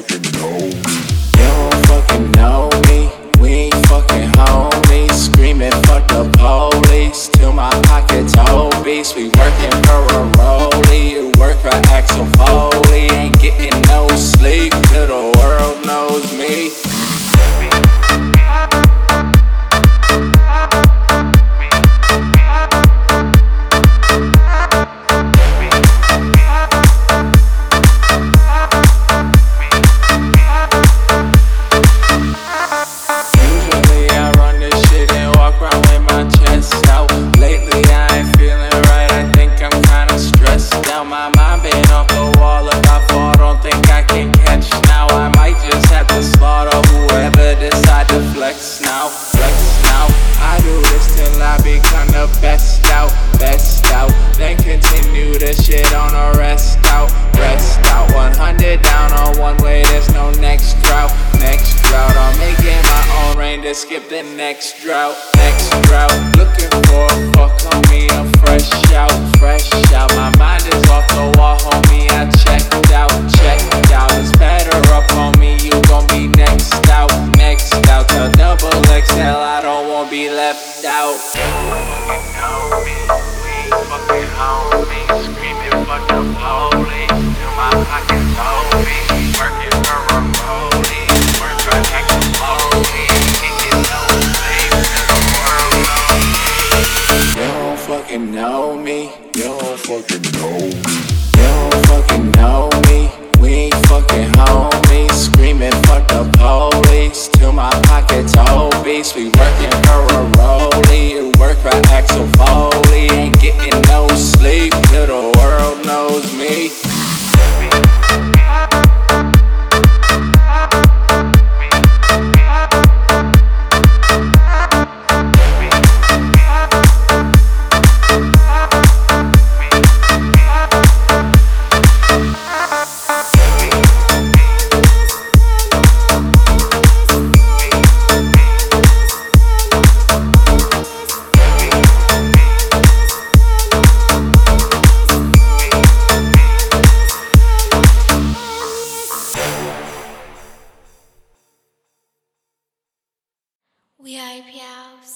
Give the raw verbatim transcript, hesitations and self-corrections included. fucking know me. You don't fucking know me. We ain't fucking homies. Screaming fuck the police till my pockets obese. We working for a rollie, it work for Axel Foley. Ain't getting no sleep till the world knows me. Skip the next drought, next drought. Looking for a fuck, homie, I'm fresh out, fresh out. My mind is off the wall, homie, I checked out, checked out. It's better up, homie, you gon' be next out, next out. The double X L, I don't wanna be left out. You fucking know me, we fucking homie. Screaming fuck the police, till my pockets open. Working for a rollie, work for extra police. You don't fucking know me. You don't fucking know me. You don't fucking know me. We ain't fucking homies. Screaming fuck the police till my pockets obese. We working for a rollie, it work for Axel Foley. Ain't getting no sleep till the world knows me. V I P house.